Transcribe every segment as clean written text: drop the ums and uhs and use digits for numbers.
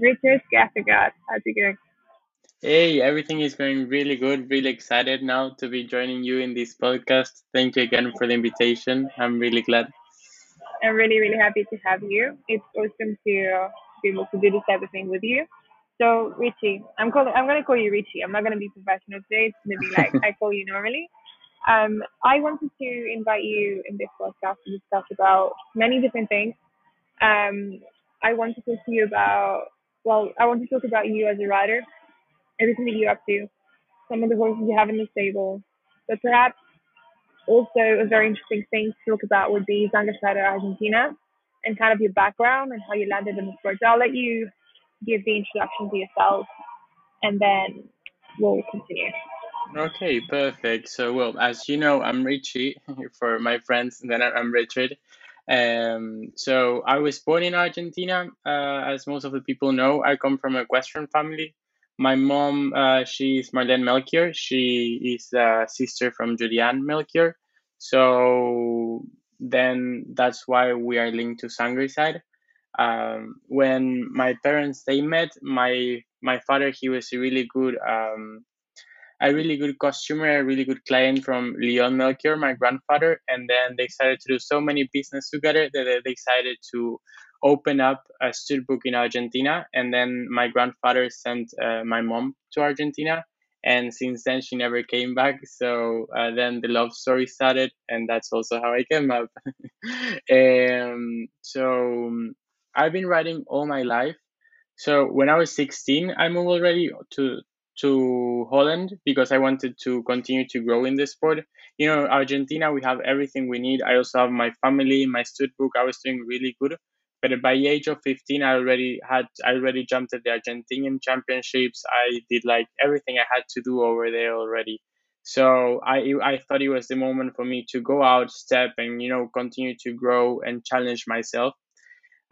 Richard Gaffigan, how's it going? Hey, everything is going really good. Really excited now to be joining you in this podcast. Thank you again for the invitation. I'm really glad. I'm really, really happy to have you. It's awesome to be able to do this type of thing with you. So, Richie, I'm going to call you Richie. I'm not going to be professional today. It's going to be like I call you normally. I wanted to invite you in this podcast to discuss about many different things. I want to talk about you as a writer, everything that you're up to, some of the voices you have in the stable, but perhaps also a very interesting thing to talk about would be Zangersheide, Argentina, and kind of your background and how you landed in the sport. So I'll let you give the introduction to yourself, and then we'll continue. Okay, perfect. So, well, as you know, I'm Richie for my friends, and then I'm Richard. So I was born in Argentina, as most of the people know. I come from a Western family. My mom, she's Marlene Melchior. She is a sister from Julian Melchior. So then that's why we are linked to Zangersheide. When my parents, they met, my father, he was a really good customer, a really good client from Leon Melchior, my grandfather, and then they decided to do so many business together that they decided to open up a student book in Argentina. And then my grandfather sent my mom to Argentina, and since then she never came back. So then the love story started, and that's also how I came up. So I've been writing all my life. So when I was 16, I moved already to Holland because I wanted to continue to grow in this sport. You know, Argentina, we have everything we need. I also have my family, my stud book. I was doing really good. But by the age of 15, I already jumped at the Argentinian championships. I did like everything I had to do over there already. So I thought it was the moment for me to go out, step, and, you know, continue to grow and challenge myself.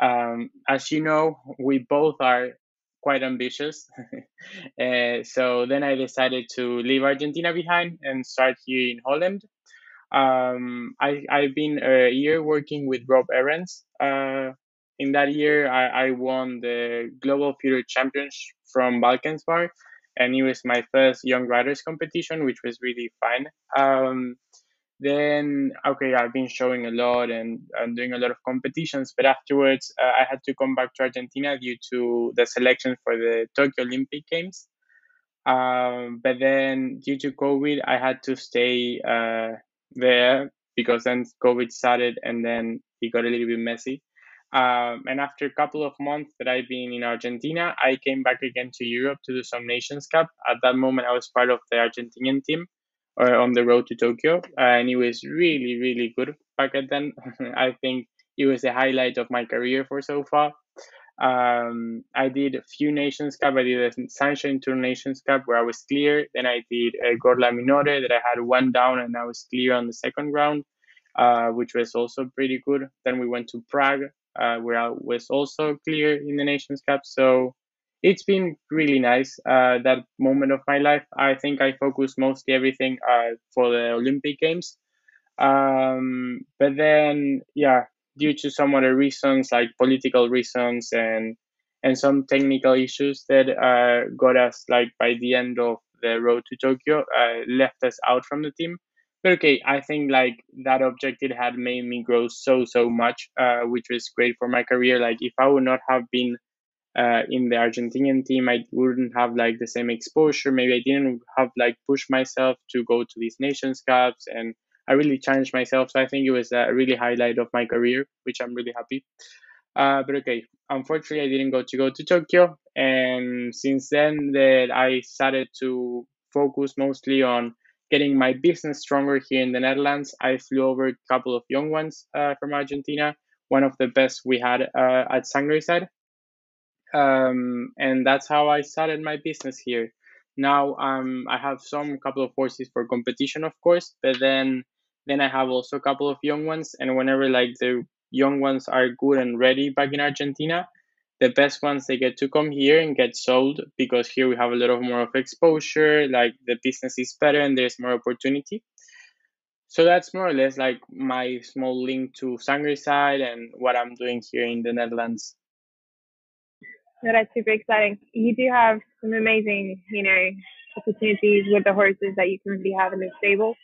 As you know, we both are quite ambitious. So then I decided to leave Argentina behind and start here in Holland. I've been a year working with Rob Ahrens. In that year, I won the Global Future Championship from Balkans Bar, and it was my first Young Writers competition, which was really fun. I've been showing a lot and doing a lot of competitions, but afterwards, I had to come back to Argentina due to the selection for the Tokyo Olympic Games. But then, due to COVID, I had to stay there because then COVID started, and then it got a little bit messy. And after a couple of months that I've been in Argentina, I came back again to Europe to do some Nations Cup. At that moment, I was part of the Argentinian team on the road to Tokyo, and it was really, really good back then. I think it was the highlight of my career for so far. I did a few Nations Cup. I did a Sunshine Tour Nations Cup where I was clear. Then I did a Gorla Minore that I had one down and I was clear on the second round, which was also pretty good. Then we went to Prague, where I was also clear in the Nations Cup. So it's been really nice, that moment of my life. I think I focused mostly everything for the Olympic Games. But then, due to some other reasons, like political reasons and some technical issues that got us, like, by the end of the road to Tokyo, left us out from the team. But okay, I think, like, that objective had made me grow so much, which was great for my career. Like, if I would not have been in the Argentinian team, I wouldn't have, like, the same exposure. Maybe I didn't have, like, pushed myself to go to these Nations Cups, and I really challenged myself. So I think it was a really highlight of my career, which I'm really happy. But okay, unfortunately, I didn't go to Tokyo. And since then, that I started to focus mostly on getting my business stronger here in the Netherlands. I flew over a couple of young ones from Argentina, one of the best we had at Zangersheide. And that's how I started my business here. Now I have some couple of horses for competition, of course, but then I have also a couple of young ones, and whenever, like, the young ones are good and ready back in Argentina, the best ones, they get to come here and get sold, because here we have a little more of exposure, like, the business is better and there's more opportunity. So that's more or less, like, my small link to Zangersheide and what I'm doing here in the Netherlands. No, that's super exciting. You do have some amazing, opportunities with the horses that you currently have in the stable.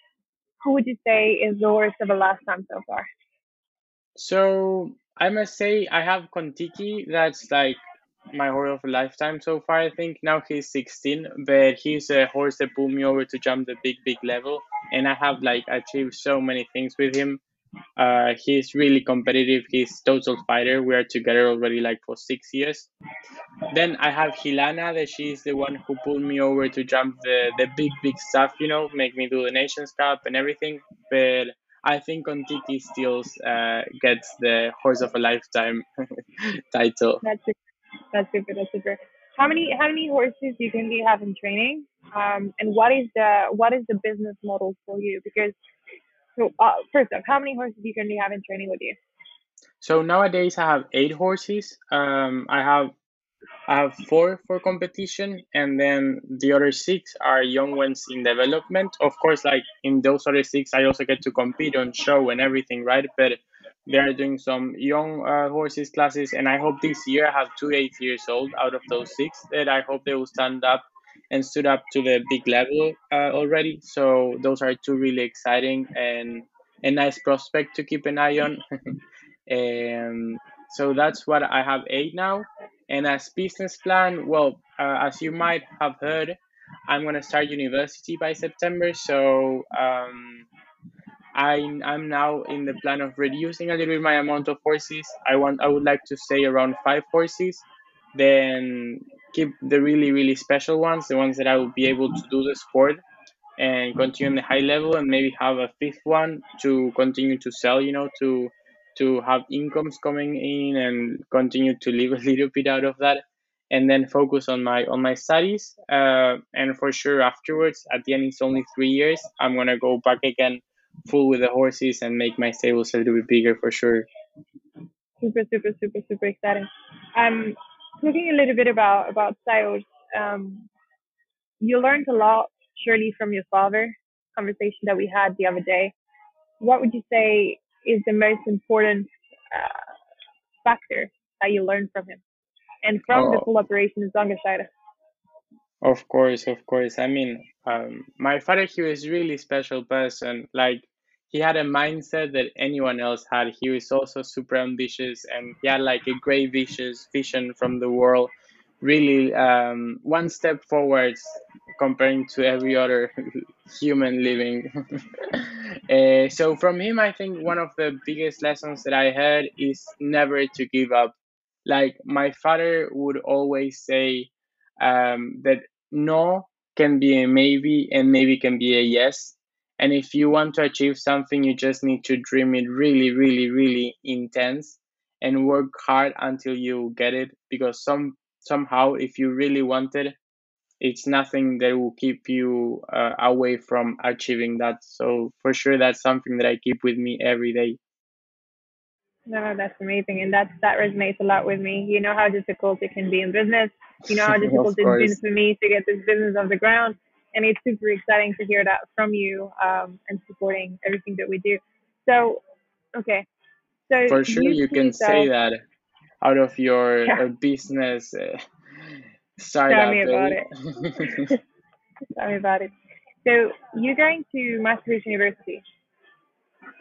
Who would you say is the horse of a lifetime so far? So I must say I have Contiki. That's like my horse of a lifetime so far, I think. Now he's 16, but he's a horse that pulled me over to jump the big level. And I have achieved so many things with him. He's really competitive. He's total fighter. We are together already for 6 years. Then I have Hilana, that she's the one who pulled me over to jump the big stuff, make me do the Nations Cup and everything. But I think Contiki still gets the horse of a lifetime title. That's super. How many horses you can have in training? And what is the business model for you? Because first off, how many horses do you currently have in training with you? So nowadays I have 8 horses. I have 4 for competition, and then the other 6 are young ones in development. Of course, in those other 6, I also get to compete on show and everything, right? But they are doing some young horses classes, and I hope this year I have 2 8-years-old out of those 6 that I hope they will stand up and stood up to the big level already. So those are 2 really exciting and a nice prospect to keep an eye on. And so that's what I have 8 now. And as business plan, well, as you might have heard, I'm going to start university by September. So I'm now in the plan of reducing a little bit my amount of horses. I would like to stay around 5 horses. Then keep the really, really special ones, the ones that I will be able to do the sport and continue on the high level, and maybe have a 5th one to continue to sell, to have incomes coming in and continue to live a little bit out of that, and then focus on my studies. And for sure afterwards, at the end, it's only 3 years. I'm going to go back again full with the horses and make my stables a little bit bigger for sure. Super exciting. Talking a little bit about sales, you learned a lot, surely, from your father, conversation that we had the other day. What would you say is the most important factor that you learned from him and from the collaboration in Zangersheide? Of course. I mean, my father, he was a really special person. He had a mindset that anyone else had. He was also super ambitious, and he had a great vision from the world, really one step forwards comparing to every other human living. So from him, I think one of the biggest lessons that I heard is never to give up. My father would always say that no can be a maybe, and maybe can be a yes. And if you want to achieve something, you just need to dream it really intense and work hard until you get it. Because somehow, if you really want it, it's nothing that will keep you away from achieving that. So for sure, that's something that I keep with me every day. No, that's amazing. And that resonates a lot with me. You know how difficult it can be in business. You know how difficult it's been for me to get this business off the ground. And it's super exciting to hear that from you, and supporting everything that we do. So, okay. So for sure, you can say that out of your business startup. Tell me about it. So you're going to Maastricht University.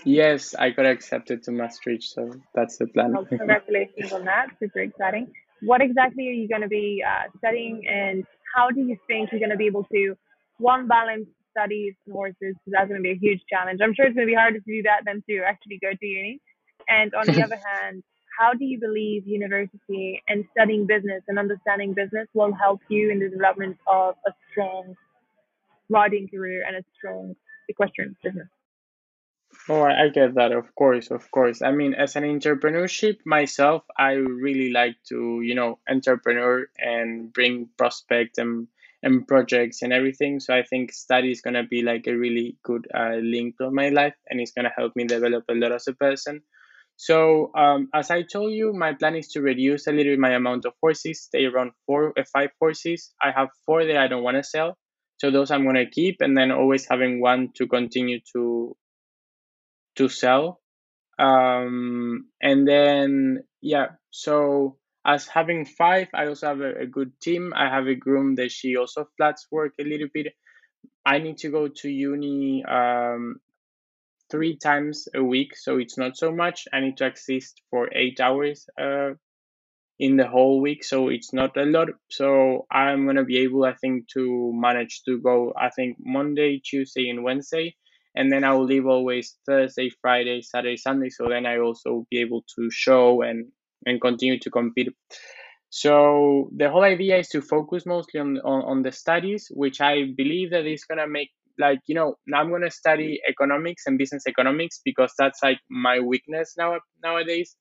Yes, I got accepted to Maastricht, so that's the plan. Well, congratulations on that. Super exciting. What exactly are you going to be studying, and how do you think you're going to be able to balance studies and horses? Because that's going to be a huge challenge. I'm sure it's going to be harder to do that than to actually go to uni. And on the other hand, how do you believe university and studying business and understanding business will help you in the development of a strong riding career and a strong equestrian business? Oh, I get that. Of course. I mean, as an entrepreneurship myself, I really like to, entrepreneur and bring prospects and projects and everything. So I think study is going to be a really good link to my life, and it's going to help me develop a lot as a person. So as I told you, my plan is to reduce a little bit my amount of horses, stay around 4 or 5 horses. I have 4 that I don't want to sell. So those I'm going to keep, and then always having one to continue to sell. And then, so as having five, I also have a good team. I have a groom that she also flats work a little bit. I need to go to uni 3 times a week, so it's not so much. I need to assist for 8 hours in the whole week, so it's not a lot. So I'm going to be able, I think, to manage to go, I think, Monday, Tuesday, and Wednesday. And then I will leave always Thursday, Friday, Saturday, Sunday. So then I also be able to show and continue to compete. So the whole idea is to focus mostly on the studies, which I believe that is going to make, like, you know, now I'm going to study economics and business economics because that's like my weakness nowadays.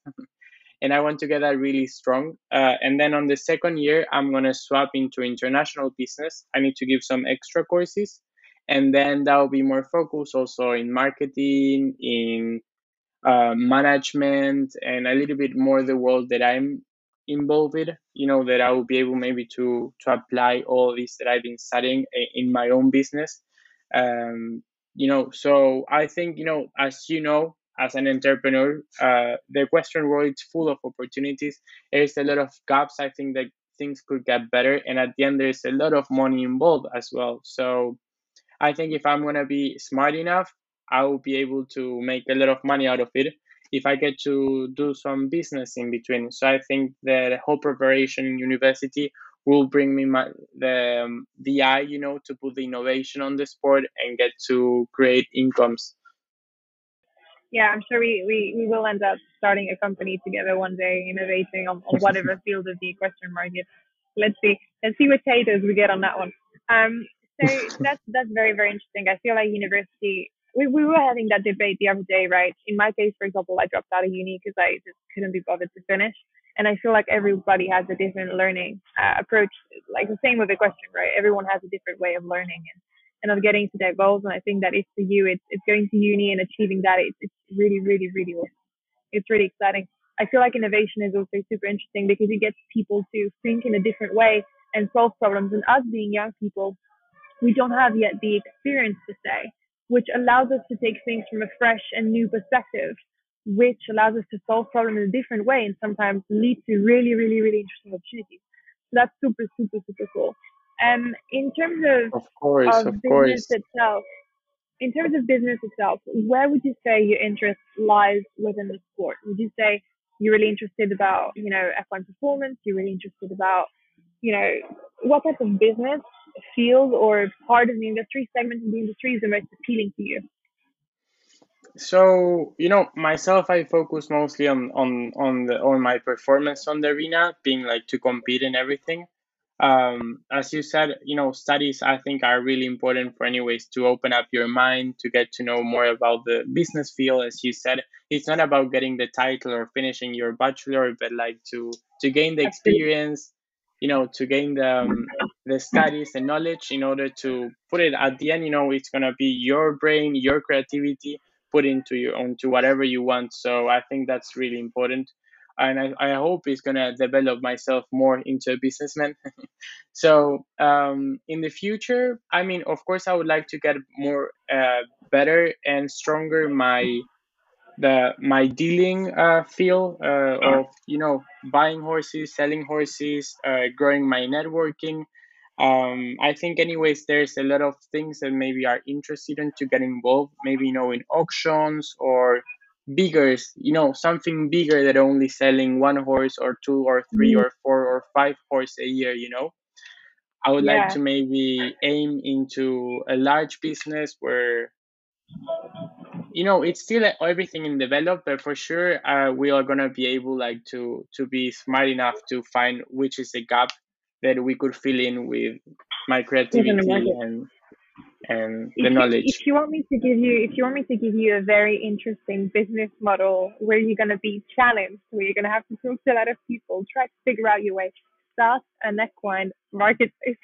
And I want to get that really strong. And then on the second year, I'm going to swap into international business. I need to give some extra courses. And then that will be more focused also in marketing, in management, and a little bit more the world that I'm involved in, you know, that I will be able maybe to apply all this that I've been studying in my own business. You know, so I think, you know, as an entrepreneur, the Western world is full of opportunities. There's a lot of gaps. I think that things could get better. And at the end, there's a lot of money involved as well. So I think if I'm going to be smart enough, I will be able to make a lot of money out of it if I get to do some business in between. So I think the whole preparation in university will bring me the eye, you know, to put the innovation on the sport and get to create incomes. Yeah, I'm sure we will end up starting a company together one day, innovating on whatever field of the equestrian market. Let's see what potatoes we get on that one. So that's very, very interesting. I feel like university, we were having that debate the other day, right? In my case, for example, I dropped out of uni because I just couldn't be bothered to finish. And I feel like everybody has a different learning approach, like the same with the question, right? Everyone has a different way of learning and of getting to their goals. And I think that if for you, it's going to uni and achieving that, it's really, really, really awesome. It's really exciting. I feel like innovation is also super interesting because it gets people to think in a different way and solve problems. And us being young people, we don't have yet the experience to say, which allows us to take things from a fresh and new perspective, which allows us to solve problems in a different way and sometimes lead to really, really, really interesting opportunities. So that's super, super, super cool. In terms of business itself, where would you say your interest lies within the sport? Would you say you're really interested about, you know, F1 performance? You're really interested about, you know, what type of business field or part of the industry, segment of the industry is the most appealing to you? So, you know, myself, I focus mostly on my performance on the arena, being like to compete and everything. As you said, you know, studies, I think, are really important for anyways to open up your mind, to get to know more about the business field. As you said, it's not about getting the title or finishing your bachelor, but like to gain the experience, you know, to gain the studies and knowledge in order to put it at the end, you know, it's going to be your brain, your creativity put into your own to whatever you want. So I think that's really important. And I hope it's going to develop myself more into a businessman. So in the future, I mean, of course, I would like to get more better and stronger my dealing field of, you know, buying horses, selling horses, growing my networking. I think anyways, there's a lot of things that maybe are interested in to get involved, maybe, you know, in auctions or bigger, you know, something bigger than only selling one horse or two or three or four or five horse a year, you know. I would like to maybe aim into a large business where, you know, it's still everything in develop, but for sure we are going to be able like to be smart enough to find which is the gap that we could fill in with my creativity and the knowledge. If you want me to give you a very interesting business model where you're going to be challenged, where you're going to have to talk to a lot of people, try to figure out your way, start an equine marketplace.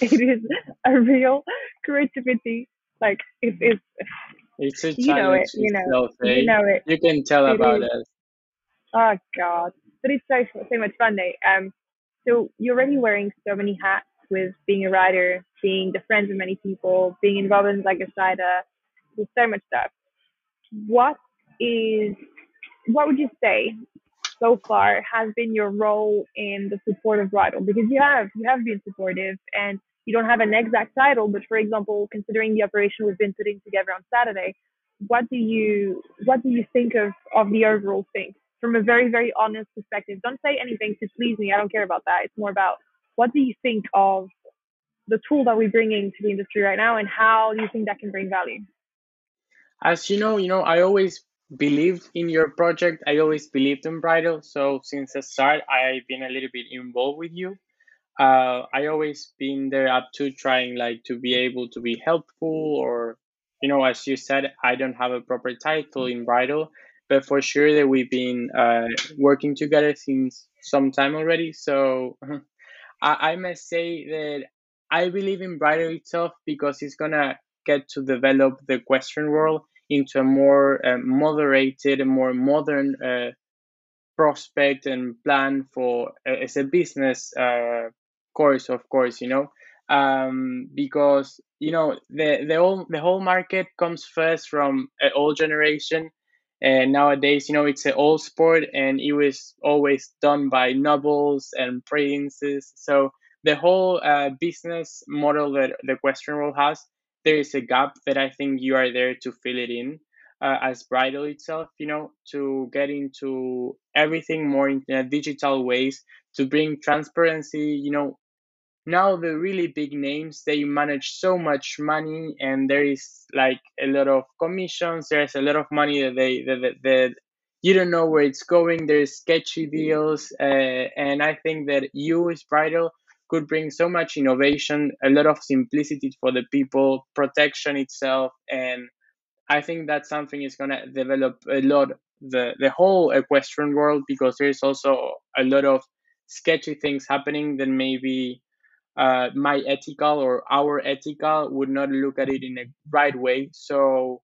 It is a real creativity. Like it's a challenge. You know it. You can tell it about us. Oh God, but it's so much fun, Nate. So you're already wearing so many hats with being a rider, being the friends of many people, being involved in Zangersheide, there's so much stuff. What would you say so far has been your role in the support of Bridal? Because you have been supportive, and you don't have an exact title, but for example, considering the operation we've been putting together on Saturday, what do you think of the overall thing from a very, very honest perspective? Don't say anything to please me. I don't care about that. It's more about what do you think of the tool that we're bringing to the industry right now, and how do you think that can bring value? As you know, I always believed in your project. I always believed in Bridal. So since the start, I've been a little bit involved with you. I always been there up to trying like to be able to be helpful, or, you know, as you said, I don't have a proper title in Bridal, but for sure that we've been working together since some time already. So I must say that I believe in Bridal itself because it's going to get to develop the Western world into a more moderated and more modern prospect and plan for as a business course, of course, you know, because, you know, the whole market comes first from an old generation. And nowadays, you know, it's an old sport and it was always done by nobles and princes. So the whole business model that the Western world has, there is a gap that I think you are there to fill it in as Bridal itself, you know, to get into everything more in digital ways, to bring transparency. You know, now the really big names, they manage so much money, and there is like a lot of commissions. There's a lot of money that that you don't know where it's going. There's sketchy deals. And I think that you as Bridal could bring so much innovation, a lot of simplicity for the people, protection itself. And I think that something is going to develop a lot, the whole equestrian world, because there's also a lot of sketchy things happening that maybe my ethical or our ethical would not look at it in a right way. So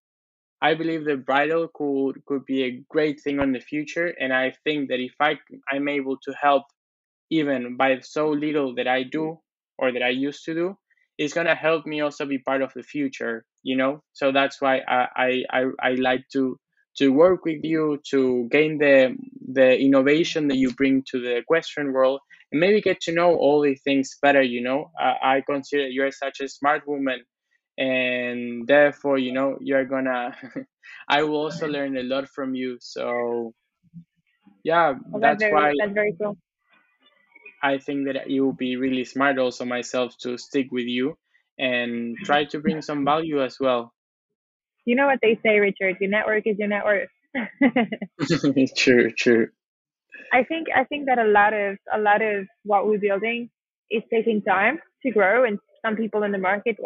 I believe the Bridal could be a great thing on the future. And I think that if I'm able to help even by so little that I do or that I used to do, it's going to help me also be part of the future, you know? So that's why I like to work with you, to gain the innovation that you bring to the equestrian world, and maybe get to know all these things better, you know? I consider you're such a smart woman, and therefore, you know, you're going to... I will also learn a lot from you. So, yeah, well, that's very cool. I think that it would be really smart also myself to stick with you and try to bring some value as well. You know what they say, Richard, your network is your net worth. True. I think that a lot of what we're building is taking time to grow, and some people in the market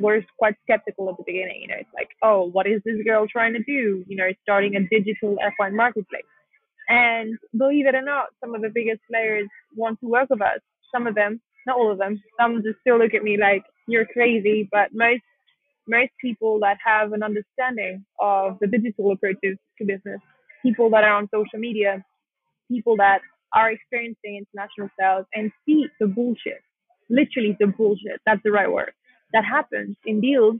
were quite skeptical at the beginning. You know, it's like, oh, what is this girl trying to do? You know, starting a digital F1 marketplace. And believe it or not, some of the biggest players want to work with us. Some of them, not all of them. Some just still look at me like, you're crazy. But most people that have an understanding of the digital approaches to business, people that are on social media, people that are experiencing international sales and see the bullshit, literally the bullshit, that's the right word, that happens in deals,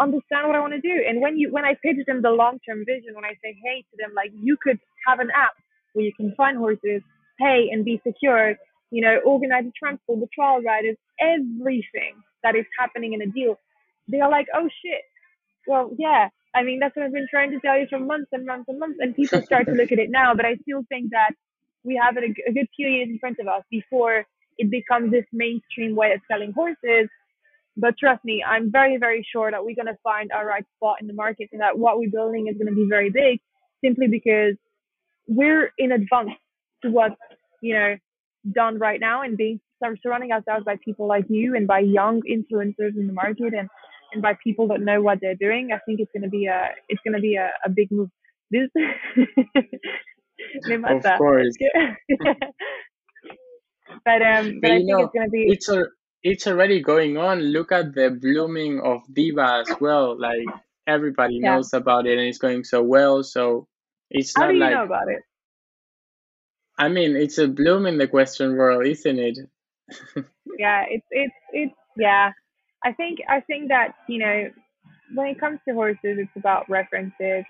understand what I want to do. And when I pitch them the long-term vision, when I say, hey, to them, like, you could have an app where you can find horses, pay and be secure, you know, organize the transport, the trial riders, everything that is happening in a deal, they are like, oh shit, well, yeah, I mean, that's what I've been trying to tell you for months and months and months, and people start to look at it now. But I still think that we have a good few years in front of us before it becomes this mainstream way of selling horses. But trust me, I'm very, very sure that we're going to find our right spot in the market, and that what we're building is going to be very big, simply because we're in advance to what's, you know, done right now, and being surrounding ourselves by people like you and by young influencers in the market, and by people that know what they're doing. I think it's going to be a big move. This, of course. But I think it's going to be. It's already going on. Look at the blooming of Diva as well. Like, everybody knows about it, and it's going so well. So it's how not do you like know about it? I mean, it's a bloom in the Western world, isn't it? Yeah, it's yeah. I think that, you know, when it comes to horses, it's about references.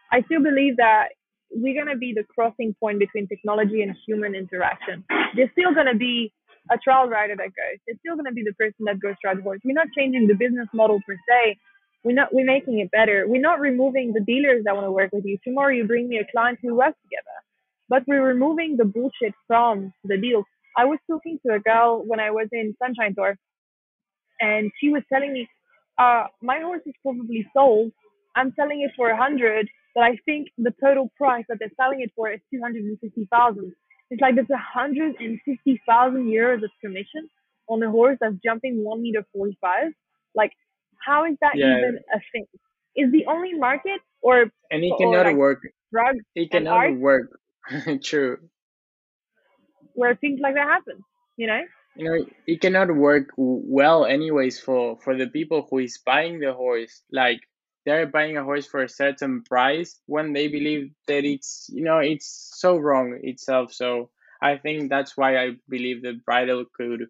I still believe that we're going to be the crossing point between technology and human interaction. There's still going to be a trial rider that goes. There's still going to be the person that goes to ride the horse. We're not changing the business model per se. We're making it better. We're not removing the dealers that want to work with you. Tomorrow you bring me a client who works together. But we're removing the bullshit from the deal. I was talking to a girl when I was in Sunshine Tour, and she was telling me, my horse is probably sold. I'm selling it for 100, but I think the total price that they're selling it for is 250,000. It's like there's 150,000 euros of commission on a horse that's jumping 1.45 meters. Like, how is that even a thing? Is the only market or and it cannot like work. Drugs it cannot and art work. True. Where things like that happen, you know. You know, it cannot work well anyways for the people who is buying the horse. Like, they're buying a horse for a certain price when they believe that it's, you know, it's so wrong itself. So I think that's why I believe that Bridal could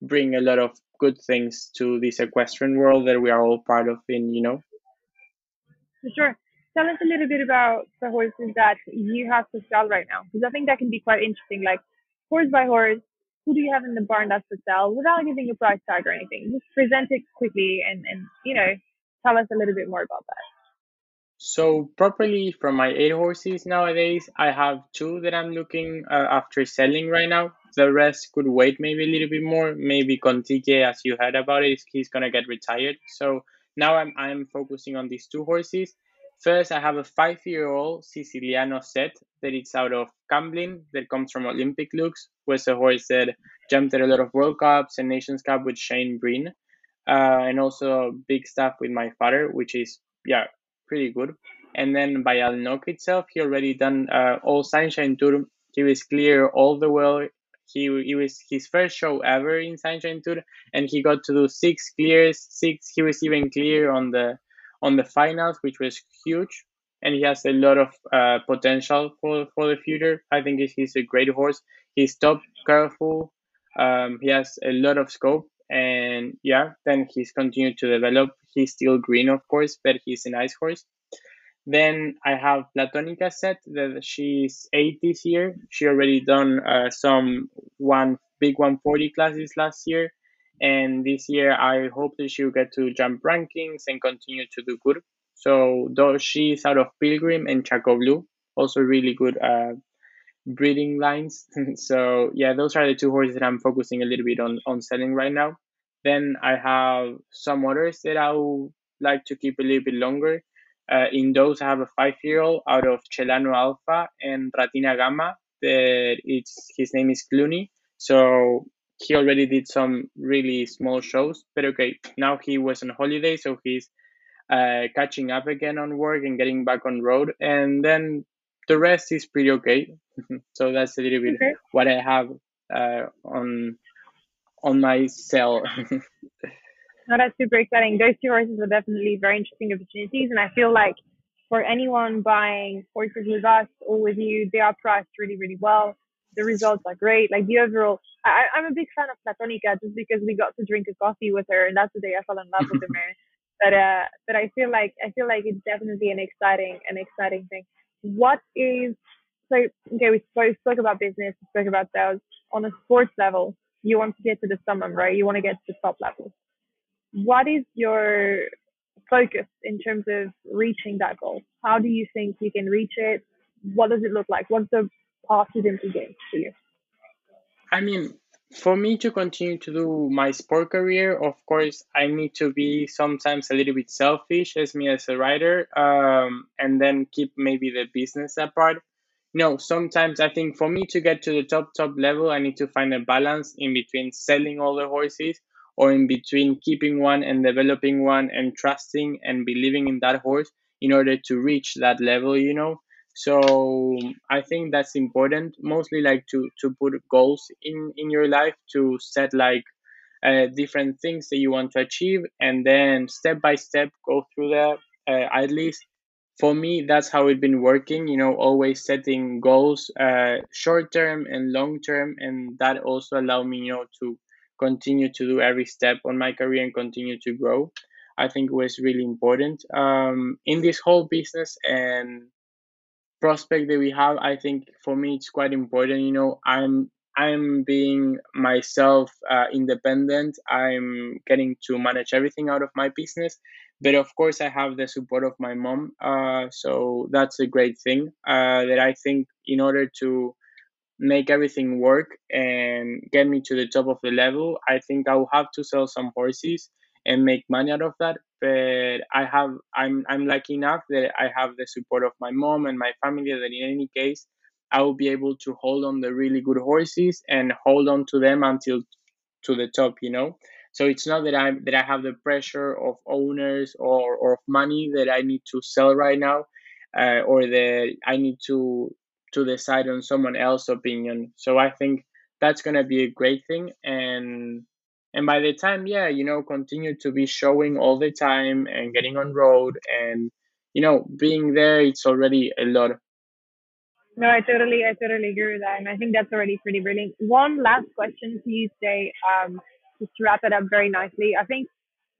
bring a lot of good things to this equestrian world that we are all part of in, you know. For sure. Tell us a little bit about the horses that you have for sale right now, because I think that can be quite interesting. Like, horse by horse, who do you have in the barn that's for sale without giving a price tag or anything? Just present it quickly and you know, tell us a little bit more about that. So properly, from my 8 horses nowadays, I have 2 that I'm looking after selling right now. The rest could wait maybe a little bit more. Maybe Contiki, as you heard about it, he's going to get retired. So now I'm focusing on these 2 horses. First, I have a 5-year-old Siciliano set that it's out of Camblin, that comes from Olympic looks, was a horse that jumped at a lot of World Cups and Nations Cup with Shane Breen, and also big stuff with my father, which is, pretty good. And then by Alnok itself, he already done all Sunshine Tour. He was clear all the way. It was his first show ever in Sunshine Tour, and he got to do 6 clears, 6. He was even clear on the finals, which was huge, and he has a lot of potential for the future. I think he's a great horse. He's top, careful. He has a lot of scope, and then he's continued to develop. He's still green, of course, but he's a nice horse. Then I have Platonica set that she's 8 this year. She already done some big 140 classes last year. And this year, I hope that she'll get to jump rankings and continue to do good. So though she's out of Pilgrim and Chaco Blue, also really good breeding lines. So those are the 2 horses that I'm focusing a little bit on selling right now. Then I have some others that I would like to keep a little bit longer. In those, I have a 5-year-old out of Chelano Alpha and Ratina Gamma. His name is Clooney. So he already did some really small shows, but okay, now he was on holiday, so he's catching up again on work and getting back on road, and then the rest is pretty okay. So that's a little bit what I have on my cell. No, that's super exciting. Those 2 horses are definitely very interesting opportunities, and I feel like for anyone buying horses with us or with you, they are priced really, really well. The results are great. Like, the overall, I'm a big fan of Platonica just because we got to drink a coffee with her, and that's the day I fell in love with the mare. But I feel like it's definitely an exciting thing. We spoke about business, we spoke about sales. On a sports level, you want to get to the summum, right? You want to get to the top level. What is your focus in terms of reaching that goal? How do you think you can reach it? What does it look like? What's the path to them to gain for you? I mean, for me to continue to do my sport career, of course, I need to be sometimes a little bit selfish as me as a rider, and then keep maybe the business apart. No, sometimes I think for me to get to the top level, I need to find a balance in between selling all the horses or in between keeping one and developing one and trusting and believing in that horse in order to reach that level, you know. So I think that's important, mostly like to put goals in your life, to set like different things that you want to achieve, and then step by step go through that. At least for me, that's how it's been working, you know, always setting goals short term and long term, and that also allowed me, you know, to continue to do every step on my career and continue to grow. I think it was really important in this whole business and prospect that we have, I think for me it's quite important. You know, I'm being myself independent. I'm getting to manage everything out of my business, but of course I have the support of my mom. So that's a great thing that I think in order to make everything work and get me to the top of the level, I think I will have to sell some horses and make money out of that. But I'm lucky enough that I have the support of my mom and my family, that in any case, I will be able to hold on the really good horses and hold on to them until to the top, you know. So it's not that I have the pressure of owners or of money that I need to sell right now, or that I need to decide on someone else's opinion. So I think that's gonna be a great thing, and by the time, yeah, you know, continue to be showing all the time and getting on road and, you know, being there, it's already a lot. No, I totally agree with that. And I think that's already pretty brilliant. One last question to you today, just to wrap it up very nicely. I think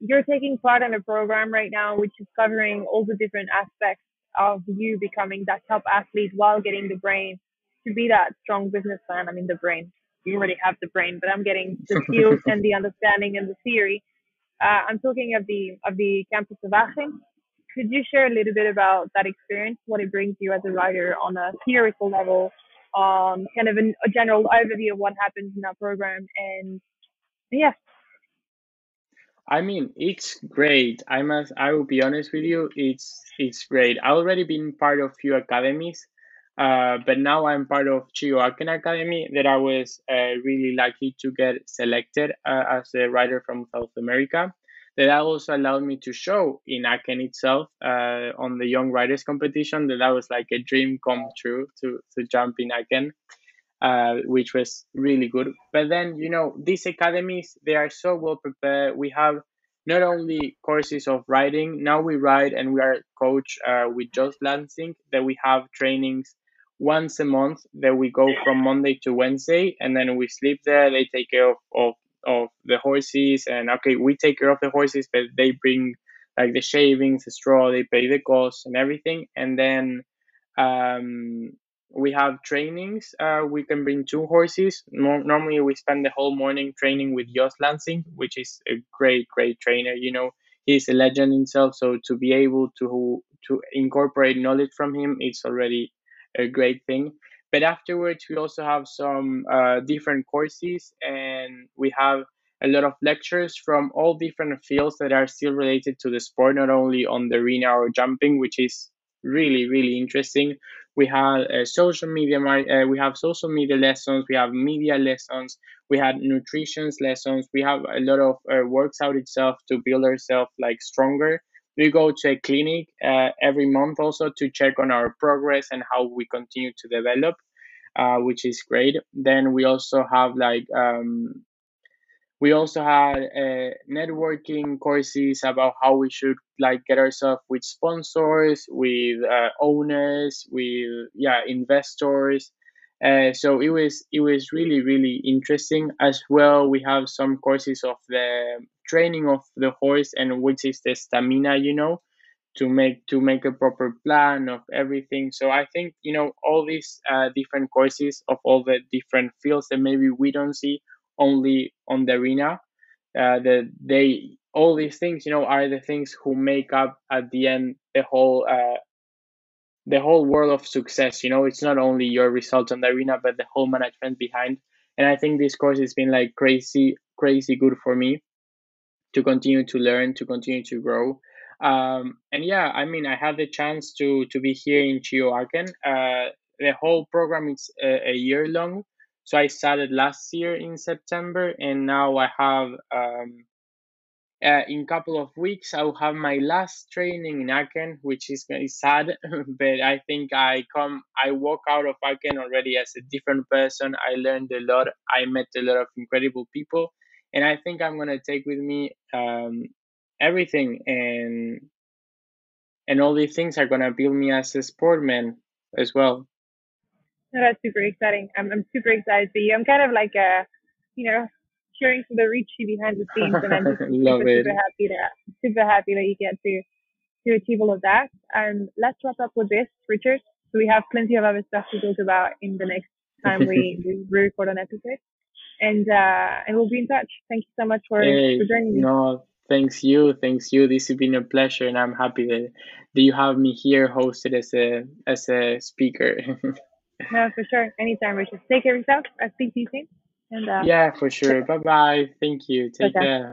you're taking part in a program right now, which is covering all the different aspects of you becoming that top athlete while getting the brain to be that strong businessman. I mean, the brain, you already have the brain, but I'm getting the skills and the understanding and the theory. I'm talking of the campus of Aachen. Could you share a little bit about that experience, what it brings you as a rider on a theoretical level, kind of a general overview of what happens in that program? And yeah. I mean, it's great. I will be honest with you. It's great. I've already been part of few academies, but now I'm part of CHIO Aachen Academy, that I was really lucky to get selected as a rider from South America. That also allowed me to show in Aachen itself on the Young Riders competition that was like a dream come true to jump in Aachen, which was really good. But then, you know, these academies, they are so well prepared. We have not only courses of riding, now we ride and we are coached with Jos Lansing, that we have trainings once a month that we go from Monday to Wednesday, and then we sleep there. They take care of the horses, and okay, we take care of the horses, but they bring like the shavings, the straw, they pay the costs and everything. And then we have trainings. We can bring two horses. Normally we spend the whole morning training with Jos Lansing, which is a great trainer. You know, he's a legend himself, so to be able to incorporate knowledge from him, it's already a great thing. But afterwards, we also have some different courses, and we have a lot of lectures from all different fields that are still related to the sport, not only on the arena or jumping, which is really interesting. We have social media lessons, we have media lessons, we had nutrition lessons, we have a lot of works out itself to build ourselves like stronger. We go to a clinic every month also to check on our progress and how we continue to develop, which is great. Then we also have networking courses about how we should like get ourselves with sponsors, with owners, with investors. So it was really interesting as well. We have some courses of the training of the horse and which is the stamina, you know, to make a proper plan of everything. So I think, you know, all these different courses of all the different fields that maybe we don't see only on the arena, all these things, you know, are the things who make up at the end the whole world of success. You know, it's not only your results on the arena, but the whole management behind. And I think this course has been like crazy good for me to continue to learn, to continue to grow. And yeah, I mean, I had the chance to be here in CHIO Aachen. The whole program is a year long. So I started last year in September, and now I have, in a couple of weeks, I will have my last training in Aachen, which is sad, but I think I walk out of Aachen already as a different person. I learned a lot. I met a lot of incredible people, and I think I'm going to take with me everything, and all these things are going to build me as a sportman as well. No, that's super exciting. I'm super excited for you. I'm kind of like cheering for the Richie behind the scenes, and I'm just super happy that you get to achieve all of that. Let's wrap up with this, Richard. So we have plenty of other stuff to talk about in the next time we record an episode. And we'll be in touch. Thank you so much for joining me. No, thanks you. This has been a pleasure, and I'm happy that you have me here hosted as a speaker. No, for sure. Anytime, Richard. Take care of yourself. I'll speak to you soon. And, yeah, for sure. Bye-bye. Thank you. Take care.